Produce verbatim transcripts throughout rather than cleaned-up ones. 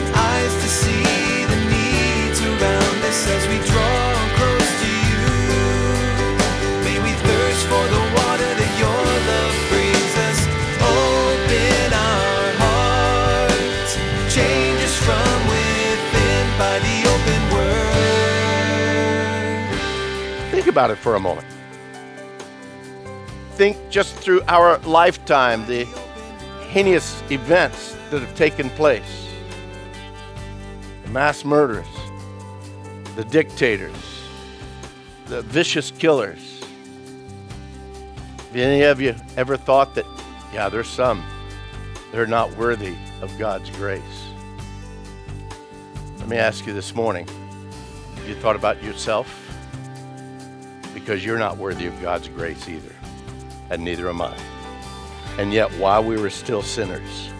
and eyes to see the needs around us as we draw close to you. May we thirst for the water that your love brings. Think about it for a moment. Think just through our lifetime, the heinous events that have taken place. The mass murders, the dictators, the vicious killers. Have any of you ever thought that, yeah, there's some, they're not worthy of God's grace? Let me ask you this morning, have you thought about yourself? Because you're not worthy of God's grace either, and neither am I. And yet, while we were still sinners,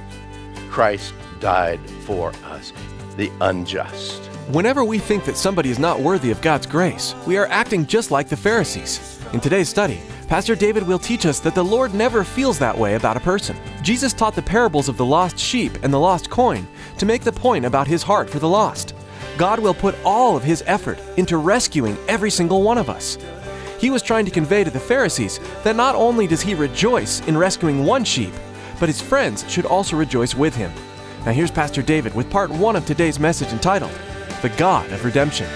Christ died for us, the unjust. Whenever we think that somebody is not worthy of God's grace, we are acting just like the Pharisees. In today's study, Pastor David will teach us that the Lord never feels that way about a person. Jesus taught the parables of the lost sheep and the lost coin to make the point about his heart for the lost. God will put all of his effort into rescuing every single one of us. He was trying to convey to the Pharisees that not only does he rejoice in rescuing one sheep, but his friends should also rejoice with him. Now here's Pastor David with part one of today's message entitled, The God of Redemption.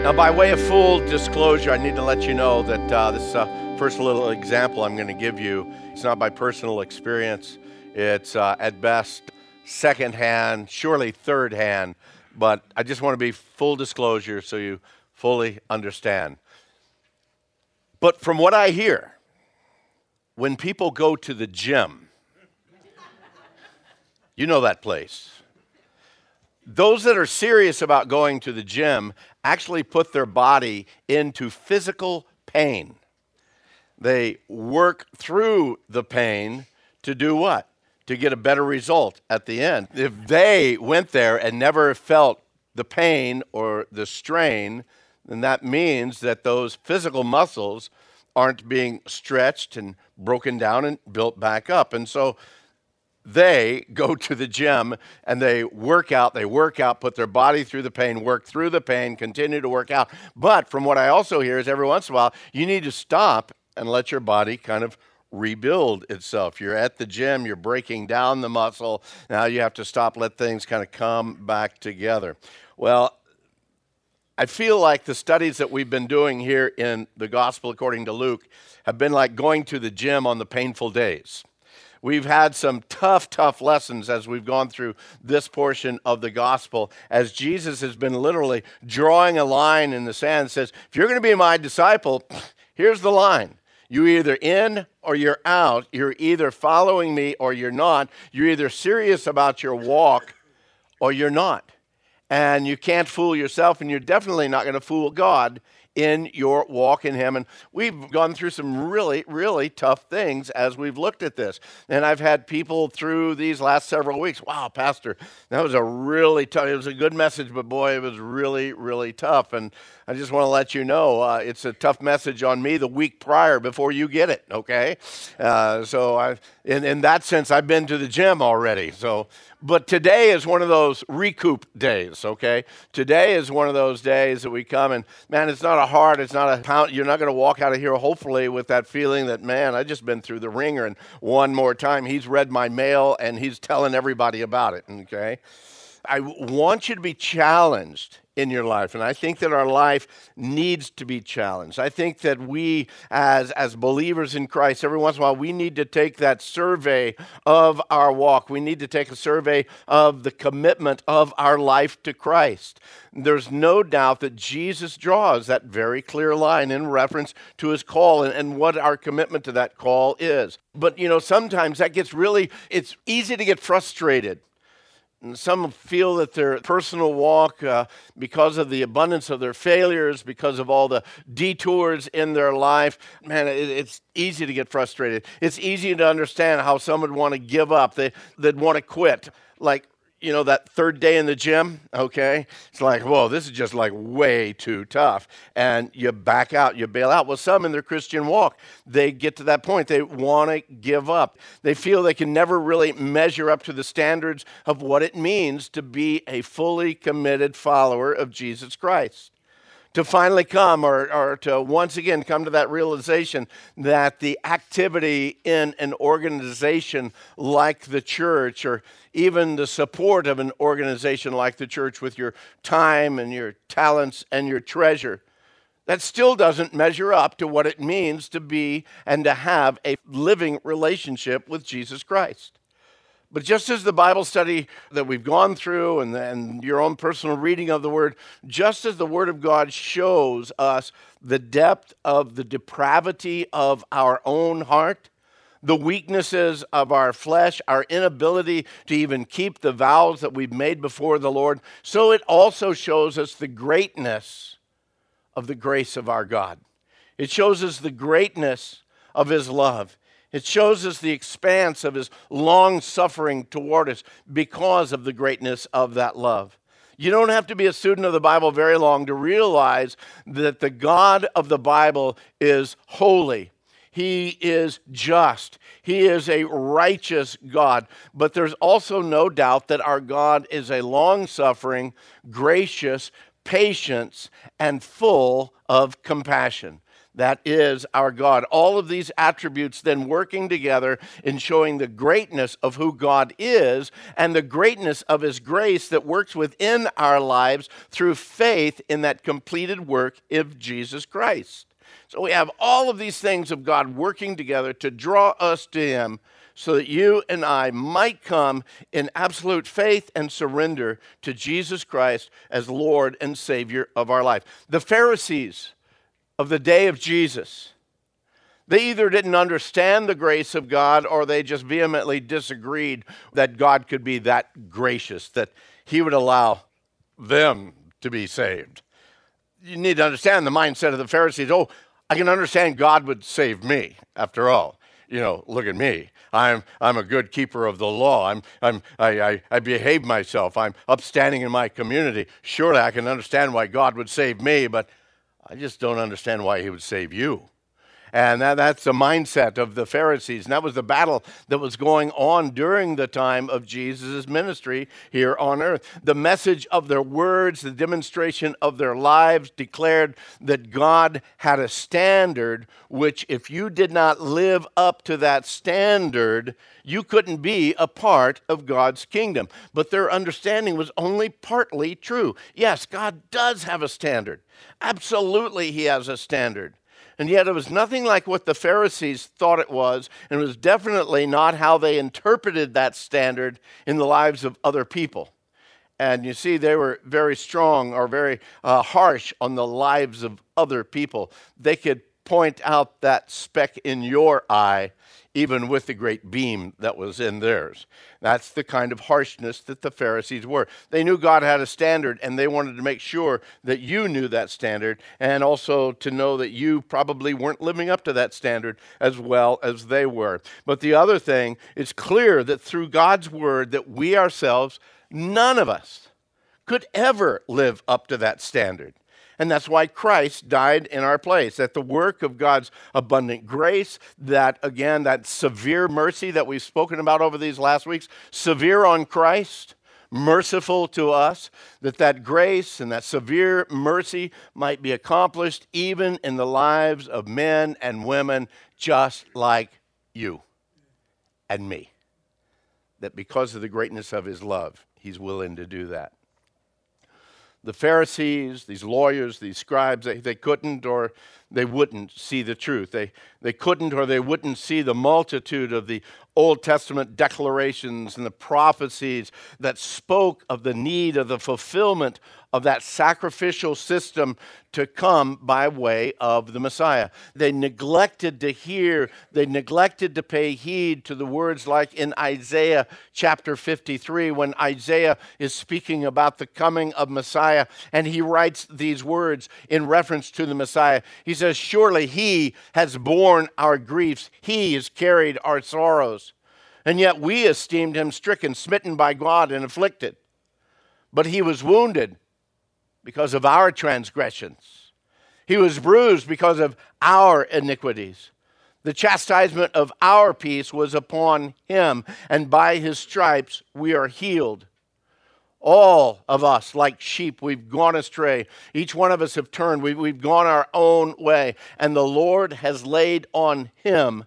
Now, by way of full disclosure, I need to let you know that uh, this uh, first little example I'm going to give you, it's not by personal experience. It's uh, at best secondhand, surely thirdhand, but I just want to be full disclosure so you fully understand. But from what I hear, when people go to the gym, you know that place. Those that are serious about going to the gym actually put their body into physical pain. They work through the pain to do what? To get a better result at the end. If they went there and never felt the pain or the strain, then that means that those physical muscles aren't being stretched and broken down and built back up. And so they go to the gym and they work out, they work out, put their body through the pain, work through the pain, continue to work out. But from what I also hear is every once in a while, you need to stop and let your body kind of rebuild itself. You're at the gym, you're breaking down the muscle. Now you have to stop, let things kind of come back together. Well, I feel like the studies that we've been doing here in the Gospel according to Luke have been like going to the gym on the painful days. We've had some tough, tough lessons as we've gone through this portion of the gospel, as Jesus has been literally drawing a line in the sand and says, if you're going to be my disciple, here's the line. You're either in or you're out. You're either following me or you're not. You're either serious about your walk or you're not. And you can't fool yourself, and you're definitely not going to fool God in your walk in him. And we've gone through some really, really tough things as we've looked at this. And I've had people through these last several weeks, wow, Pastor, that was a really tough, it was a good message, but boy, it was really, really tough. And I just want to let you know, uh, it's a tough message on me the week prior before you get it, okay? Uh, so I, in, in that sense, I've been to the gym already. So, but today is one of those recoup days, okay? Today is one of those days that we come and, man, it's not a hard, it's not a pound, you're not going to walk out of here hopefully with that feeling that, man, I just been through the ringer, and one more time he's read my mail and he's telling everybody about it, okay? I want you to be challenged in your life. And I think that our life needs to be challenged. I think that we, as, as believers in Christ, every once in a while, we need to take that survey of our walk. We need to take a survey of the commitment of our life to Christ. There's no doubt that Jesus draws that very clear line in reference to his call and, and what our commitment to that call is. But, you know, sometimes that gets really, it's easy to get frustrated. And some feel that their personal walk, uh, because of the abundance of their failures, because of all the detours in their life, man, it, it's easy to get frustrated. It's easy to understand how some would want to give up. They, they'd want to quit. Like, you know, that third day in the gym, okay? It's like, whoa, this is just like way too tough. And you back out, you bail out. Well, some in their Christian walk, they get to that point. They want to give up. They feel they can never really measure up to the standards of what it means to be a fully committed follower of Jesus Christ. To finally come or, or to once again come to that realization that the activity in an organization like the church, or even the support of an organization like the church with your time and your talents and your treasure, that still doesn't measure up to what it means to be and to have a living relationship with Jesus Christ. But just as the Bible study that we've gone through and, and your own personal reading of the Word, just as the Word of God shows us the depth of the depravity of our own heart, the weaknesses of our flesh, our inability to even keep the vows that we've made before the Lord, so it also shows us the greatness of the grace of our God. It shows us the greatness of His love. It shows us the expanse of his long-suffering toward us because of the greatness of that love. You don't have to be a student of the Bible very long to realize that the God of the Bible is holy. He is just. He is a righteous God. But there's also no doubt that our God is a long-suffering, gracious, patient, and full of compassion. That is our God. All of these attributes then working together in showing the greatness of who God is and the greatness of his grace that works within our lives through faith in that completed work of Jesus Christ. So we have all of these things of God working together to draw us to him so that you and I might come in absolute faith and surrender to Jesus Christ as Lord and Savior of our life. The Pharisees of the day of Jesus, they either didn't understand the grace of God or they just vehemently disagreed that God could be that gracious, that he would allow them to be saved. You need to understand the mindset of the Pharisees. Oh, I can understand God would save me after all. You know, look at me. I'm I'm a good keeper of the law. I'm I'm I, I, I behave myself. I'm upstanding in my community. Surely I can understand why God would save me, but I just don't understand why he would save you. And that, that's the mindset of the Pharisees. And that was the battle that was going on during the time of Jesus' ministry here on earth. The message of their words, the demonstration of their lives declared that God had a standard, which if you did not live up to that standard, you couldn't be a part of God's kingdom. But their understanding was only partly true. Yes, God does have a standard. Absolutely, he has a standard. And yet it was nothing like what the Pharisees thought it was, and it was definitely not how they interpreted that standard in the lives of other people. And you see, they were very strong or very uh, harsh on the lives of other people. They could point out that speck in your eye, even with the great beam that was in theirs. That's the kind of harshness that the Pharisees were. They knew God had a standard, and they wanted to make sure that you knew that standard, and also to know that you probably weren't living up to that standard as well as they were. But the other thing, it's clear that through God's word that we ourselves, none of us, could ever live up to that standard. And that's why Christ died in our place, that the work of God's abundant grace, that, again, that severe mercy that we've spoken about over these last weeks, severe on Christ, merciful to us, that that grace and that severe mercy might be accomplished even in the lives of men and women just like you and me, that because of the greatness of his love, he's willing to do that. the Pharisees, these lawyers, these scribes, they, they couldn't or they wouldn't see the truth. They, they couldn't or they wouldn't see the multitude of the Old Testament declarations and the prophecies that spoke of the need of the fulfillment of that sacrificial system to come by way of the Messiah. They neglected to hear, they neglected to pay heed to the words like in Isaiah chapter fifty-three, when Isaiah is speaking about the coming of Messiah, and he writes these words in reference to the Messiah. He says, "Surely he has borne our griefs, he has carried our sorrows, and yet we esteemed him stricken, smitten by God, and afflicted. But he was wounded because of our transgressions. He was bruised because of our iniquities. The chastisement of our peace was upon him, and by his stripes we are healed. All of us, like sheep, we've gone astray. Each one of us have turned. We've, we've gone our own way. And the Lord has laid on him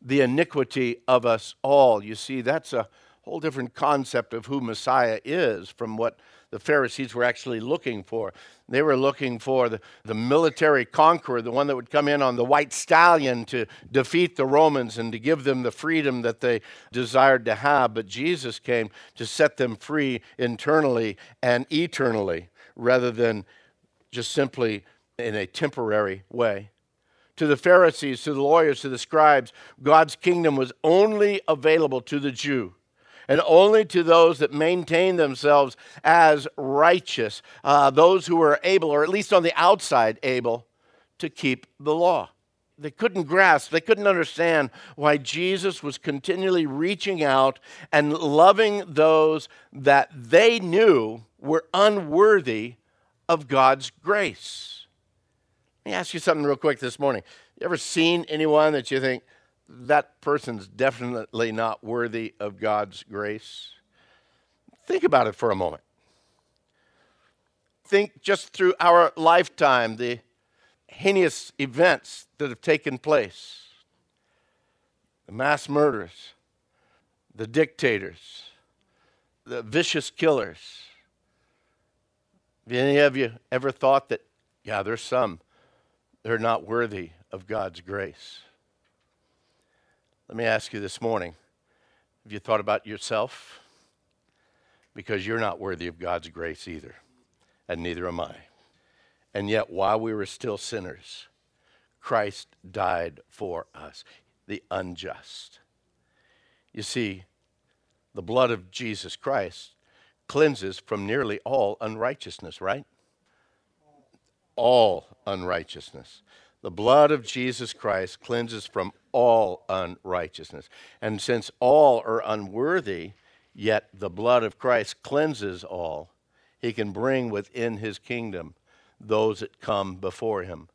the iniquity of us all." You see, that's a whole different concept of who Messiah is from what the Pharisees were actually looking for. They were looking for the, the military conqueror, the one that would come in on the white stallion to defeat the Romans and to give them the freedom that they desired to have. But Jesus came to set them free internally and eternally, rather than just simply in a temporary way. To the Pharisees, to the lawyers, to the scribes, God's kingdom was only available to the Jew, and only to those that maintain themselves as righteous, uh, those who are able, or at least on the outside able, to keep the law. They couldn't grasp, they couldn't understand why Jesus was continually reaching out and loving those that they knew were unworthy of God's grace. Let me ask you something real quick this morning. You ever seen anyone that you think, that person's definitely not worthy of God's grace? Think about it for a moment. Think just through our lifetime, the heinous events that have taken place. The mass murders, the dictators, the vicious killers. Have any of you ever thought that, yeah, there's some, they're not worthy of God's grace? Let me ask you this morning, have you thought about yourself? Because you're not worthy of God's grace either, and neither am I. And yet, while we were still sinners, Christ died for us, the unjust. You see, the blood of Jesus Christ cleanses from nearly all unrighteousness, right? All unrighteousness. The blood of Jesus Christ cleanses from all unrighteousness. And since all are unworthy, yet the blood of Christ cleanses all, he can bring within his kingdom those that come before him.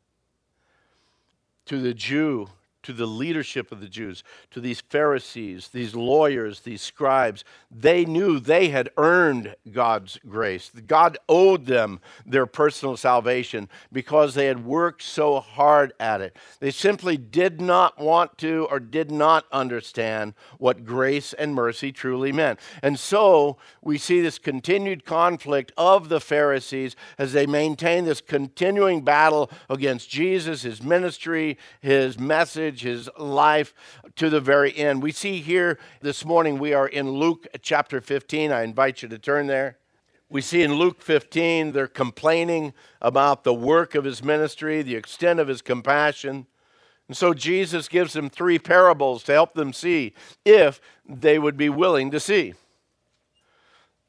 To the Jew, to the leadership of the Jews, to these Pharisees, these lawyers, these scribes, they knew they had earned God's grace. God owed them their personal salvation because they had worked so hard at it. They simply did not want to or did not understand what grace and mercy truly meant. And so we see this continued conflict of the Pharisees as they maintain this continuing battle against Jesus, his ministry, his message, his life to the very end. We see here this morning, we are in Luke chapter fifteen. I invite you to turn there. We see in Luke fifteen, they're complaining about the work of his ministry, the extent of his compassion. And so Jesus gives them three parables to help them see if they would be willing to see.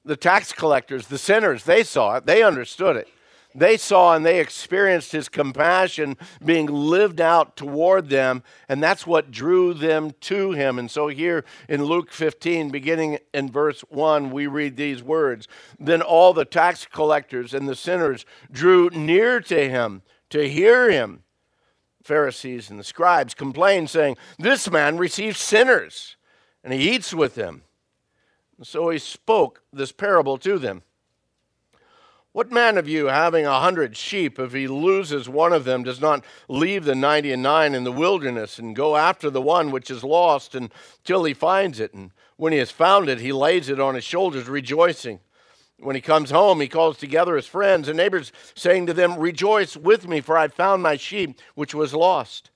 The tax collectors, the sinners, they saw it, they understood it. They saw and they experienced his compassion being lived out toward them, and that's what drew them to him. And so here in Luke fifteen, beginning in verse one, we read these words, "Then all the tax collectors and the sinners drew near to him to hear him. Pharisees and the scribes complained, saying, 'This man receives sinners, and he eats with them.' And so he spoke this parable to them. 'What man of you, having a hundred sheep, if he loses one of them, does not leave the ninety and nine in the wilderness and go after the one which is lost until he finds it? And when he has found it, he lays it on his shoulders, rejoicing. When he comes home, he calls together his friends and neighbors, saying to them, "Rejoice with me, for I found my sheep, which was lost."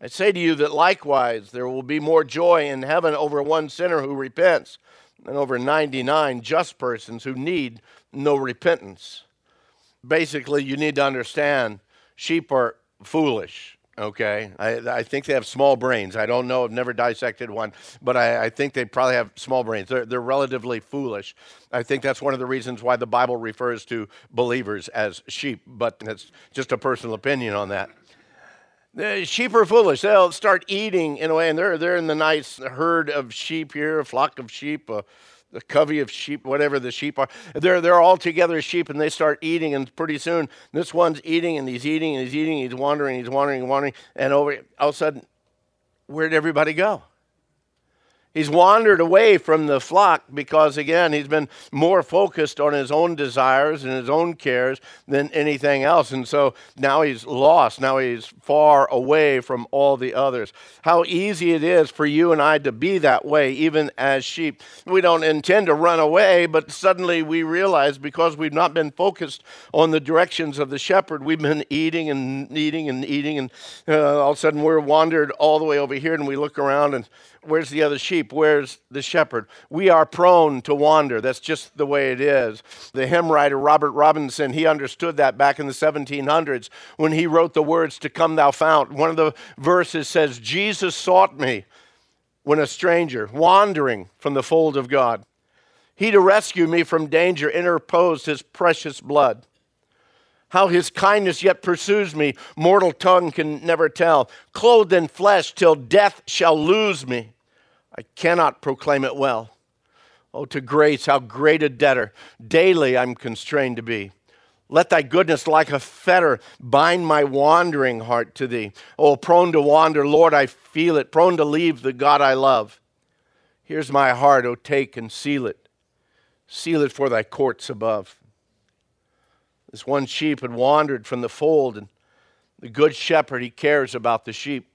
I say to you that likewise there will be more joy in heaven over one sinner who repents than over ninety-nine just persons who need no repentance. Basically, you need to understand sheep are foolish. Okay, I, I think they have small brains. I don't know. I've never dissected one, but I, I think they probably have small brains. They're, they're relatively foolish. I think that's one of the reasons why the Bible refers to believers as sheep, but that's just a personal opinion on that. The sheep are foolish. They'll start eating in a way, and they're, they're in the nice herd of sheep here, a flock of sheep, a, a covey of sheep, whatever the sheep are. They're, they're all together as sheep, and they start eating, and pretty soon this one's eating, and he's eating, and he's eating, he's wandering, he's wandering, he's wandering, and over, all of a sudden, where'd everybody go? He's wandered away from the flock because, again, he's been more focused on his own desires and his own cares than anything else. And so now he's lost. Now he's far away from all the others. How easy it is for you and I to be that way, even as sheep. We don't intend to run away, but suddenly we realize because we've not been focused on the directions of the shepherd, we've been eating and eating and eating, and uh, all of a sudden we're wandered all the way over here, and we look around and where's the other sheep? Where's the shepherd? We are prone to wander. That's just the way it is. The hymn writer, Robert Robinson, he understood that back in the seventeen hundreds when he wrote the words to Come Thou Fount. One of the verses says, Jesus sought me when a stranger, wandering from the fold of God. He to rescue me from danger interposed his precious blood. How his kindness yet pursues me, mortal tongue can never tell. Clothed in flesh till death shall lose me, I cannot proclaim it well. Oh, to grace, how great a debtor daily I'm constrained to be. Let thy goodness like a fetter bind my wandering heart to thee. Oh, prone to wander, Lord, I feel it, prone to leave the God I love. Here's my heart, oh, take and seal it. Seal it for thy courts above. This one sheep had wandered from the fold, and the good shepherd, he cares about the sheep.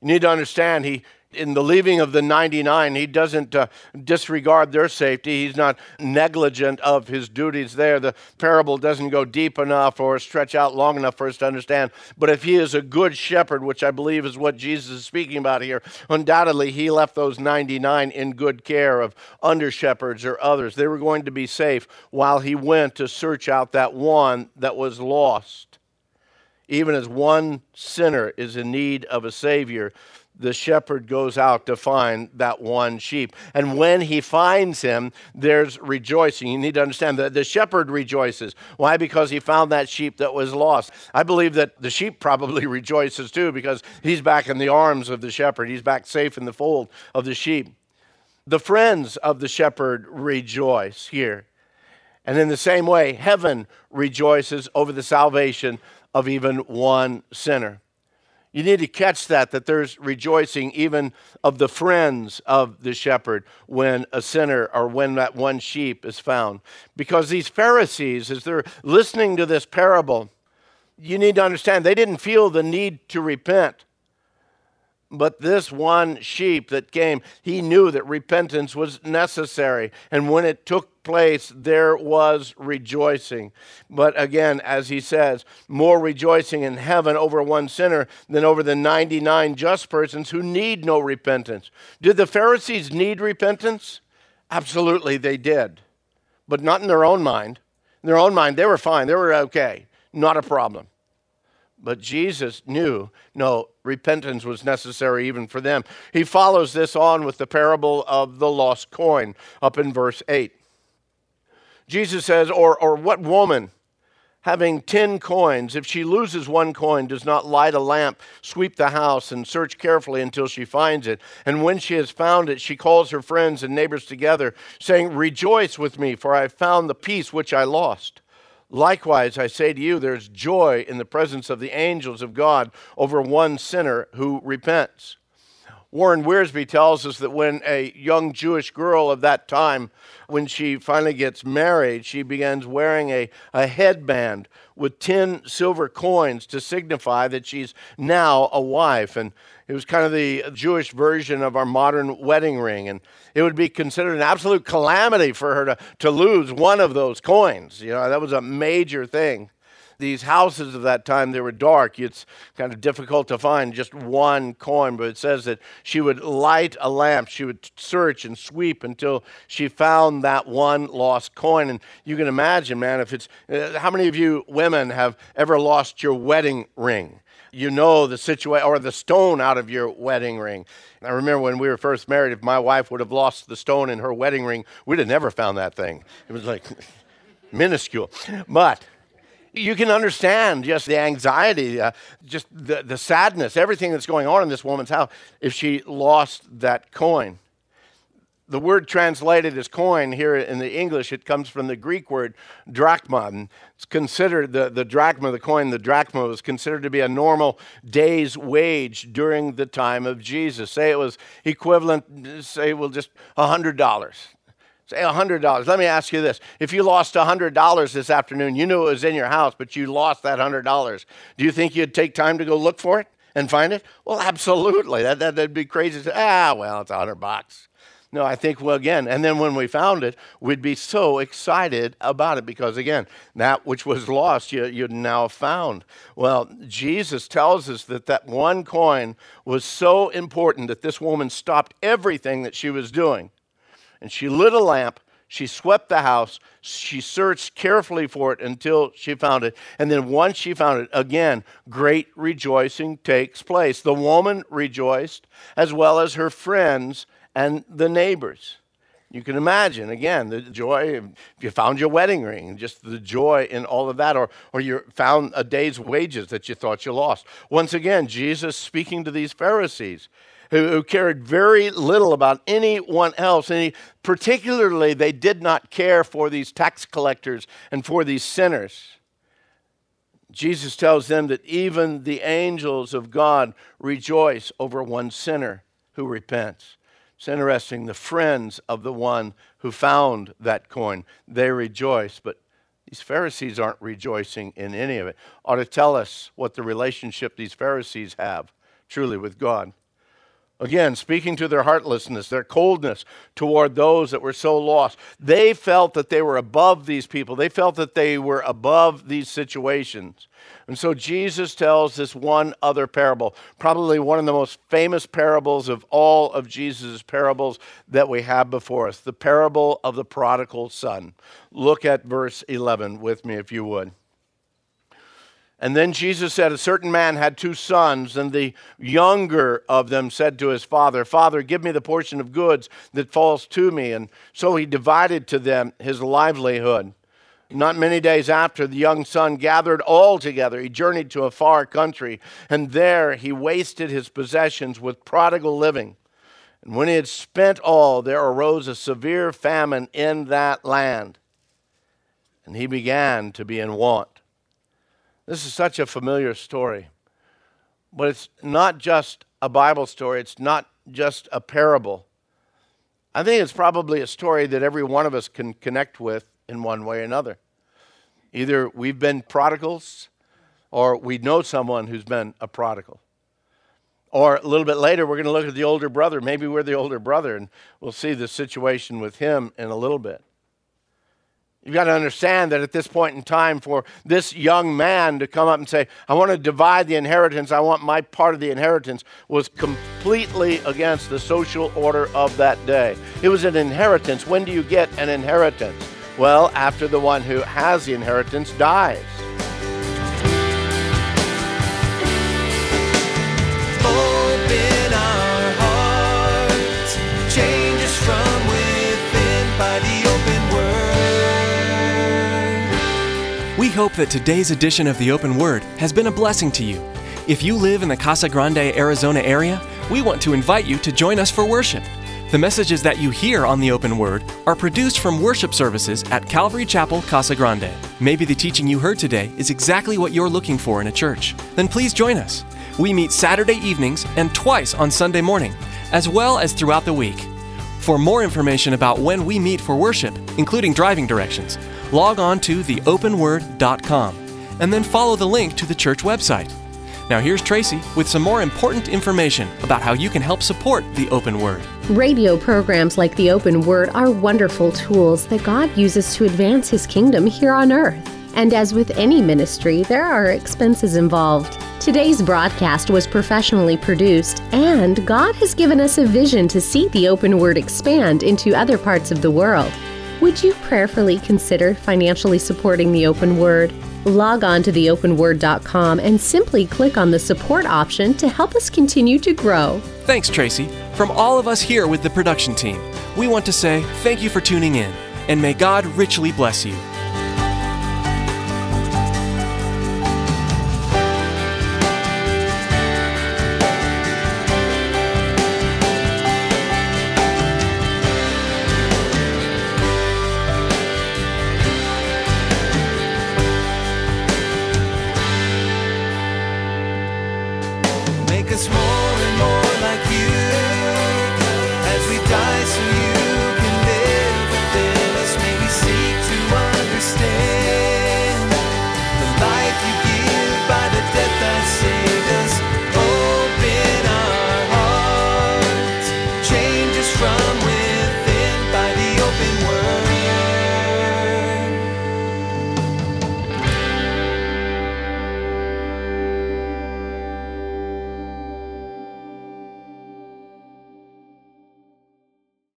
You need to understand, he, in the leaving of the ninety-nine, he doesn't uh, disregard their safety. He's not negligent of his duties there. The parable doesn't go deep enough or stretch out long enough for us to understand. But if he is a good shepherd, which I believe is what Jesus is speaking about here, undoubtedly he left those ninety-nine in good care of under-shepherds or others. They were going to be safe while he went to search out that one that was lost. Even as one sinner is in need of a Savior, the shepherd goes out to find that one sheep. And when he finds him, there's rejoicing. You need to understand that the shepherd rejoices. Why? Because he found that sheep that was lost. I believe that the sheep probably rejoices too, because he's back in the arms of the shepherd. He's back safe in the fold of the sheep. The friends of the shepherd rejoice here. And in the same way, heaven rejoices over the salvation of even one sinner. You need to catch that, that there's rejoicing even of the friends of the shepherd when a sinner or when that one sheep is found. Because these Pharisees, as they're listening to this parable, you need to understand they didn't feel the need to repent. But this one sheep that came, he knew that repentance was necessary. And when it took place, there was rejoicing. But again, as he says, more rejoicing in heaven over one sinner than over the ninety-nine just persons who need no repentance. Did the Pharisees need repentance? Absolutely, they did. But not in their own mind. In their own mind, they were fine. They were okay. Not a problem. But Jesus knew, no, repentance was necessary even for them. He follows this on with the parable of the lost coin up in verse eight. Jesus says, or, or what woman, having ten coins, if she loses one coin, does not light a lamp, sweep the house, and search carefully until she finds it? And when she has found it, she calls her friends and neighbors together, saying, Rejoice with me, for I have found the piece which I lost. Likewise, I say to you, there's joy in the presence of the angels of God over one sinner who repents. Warren Wiersbe tells us that when a young Jewish girl of that time, when she finally gets married, she begins wearing a, a headband with ten silver coins to signify that she's now a wife. And It was kind of the Jewish version of our modern wedding ring, and it would be considered an absolute calamity for her to, to lose one of those coins. You know, that was a major thing. These houses of that time, they were dark. It's kind of difficult to find just one coin, but it says that she would light a lamp. She would search and sweep until she found that one lost coin. And you can imagine, man, if it's, uh, how many of you women have ever lost your wedding ring? You know the situation, or the stone out of your wedding ring. And I remember when we were first married, if my wife would have lost the stone in her wedding ring, we'd have never found that thing. It was like minuscule. But you can understand just the anxiety, uh, just the, the sadness, everything that's going on in this woman's house if she lost that coin. The word translated as coin here in the English, it comes from the Greek word drachma. And it's considered, the, the drachma, the coin, the drachma was considered to be a normal day's wage during the time of Jesus. Say it was equivalent, say, well, just one hundred dollars. Say one hundred dollars. Let me ask you this. If you lost one hundred dollars this afternoon, you knew it was in your house, but you lost that one hundred dollars. Do you think you'd take time to go look for it and find it? Well, absolutely. That, that, that'd be crazy to say, ah, well, it's one hundred bucks. No, I think, well, again, and then when we found it, we'd be so excited about it because, again, that which was lost, you, you'd now found. Well, Jesus tells us that that one coin was so important that this woman stopped everything that she was doing. And she lit a lamp, she swept the house, she searched carefully for it until she found it. And then once she found it, again, great rejoicing takes place. The woman rejoiced, as well as her friends and the neighbors. You can imagine, again, the joy, if you found your wedding ring, just the joy in all of that, or, or you found a day's wages that you thought you lost. Once again, Jesus speaking to these Pharisees, who cared very little about anyone else. And he, particularly, they did not care for these tax collectors and for these sinners. Jesus tells them that even the angels of God rejoice over one sinner who repents. It's interesting, the friends of the one who found that coin, they rejoice, but these Pharisees aren't rejoicing in any of it. Ought to tell us what the relationship these Pharisees have truly with God. Again, speaking to their heartlessness, their coldness toward those that were so lost. They felt that they were above these people. They felt that they were above these situations. And so Jesus tells this one other parable, probably one of the most famous parables of all of Jesus' parables that we have before us, the parable of the prodigal son. Look at verse eleven with me if you would. And then Jesus said, a certain man had two sons, and the younger of them said to his father, Father, give me the portion of goods that falls to me. And so he divided to them his livelihood. Not many days after, the young son gathered all together. He journeyed to a far country, and there he wasted his possessions with prodigal living. And when he had spent all, there arose a severe famine in that land, and he began to be in want. This is such a familiar story, but it's not just a Bible story. It's not just a parable. I think it's probably a story that every one of us can connect with in one way or another. Either we've been prodigals, or we know someone who's been a prodigal. Or a little bit later, we're going to look at the older brother. Maybe we're the older brother, and we'll see the situation with him in a little bit. You've got to understand that at this point in time, for this young man to come up and say, I want to divide the inheritance, I want my part of the inheritance, was completely against the social order of that day. It was an inheritance. When do you get an inheritance? Well, after the one who has the inheritance dies. We hope that today's edition of The Open Word has been a blessing to you. If you live in the Casa Grande, Arizona area, we want to invite you to join us for worship. The messages that you hear on The Open Word are produced from worship services at Calvary Chapel, Casa Grande. Maybe the teaching you heard today is exactly what you're looking for in a church. Then please join us. We meet Saturday evenings and twice on Sunday morning, as well as throughout the week. For more information about when we meet for worship, including driving directions, log on to the open word dot com and then follow the link to the church website. Now here's Tracy with some more important information about how you can help support The Open Word. Radio programs like The Open Word are wonderful tools that God uses to advance His kingdom here on earth. And as with any ministry, there are expenses involved. Today's broadcast was professionally produced, and God has given us a vision to see The Open Word expand into other parts of the world. Would you prayerfully consider financially supporting The Open Word? Log on to the open word dot com and simply click on the support option to help us continue to grow. Thanks, Tracy. From all of us here with the production team, we want to say thank you for tuning in, and may God richly bless you.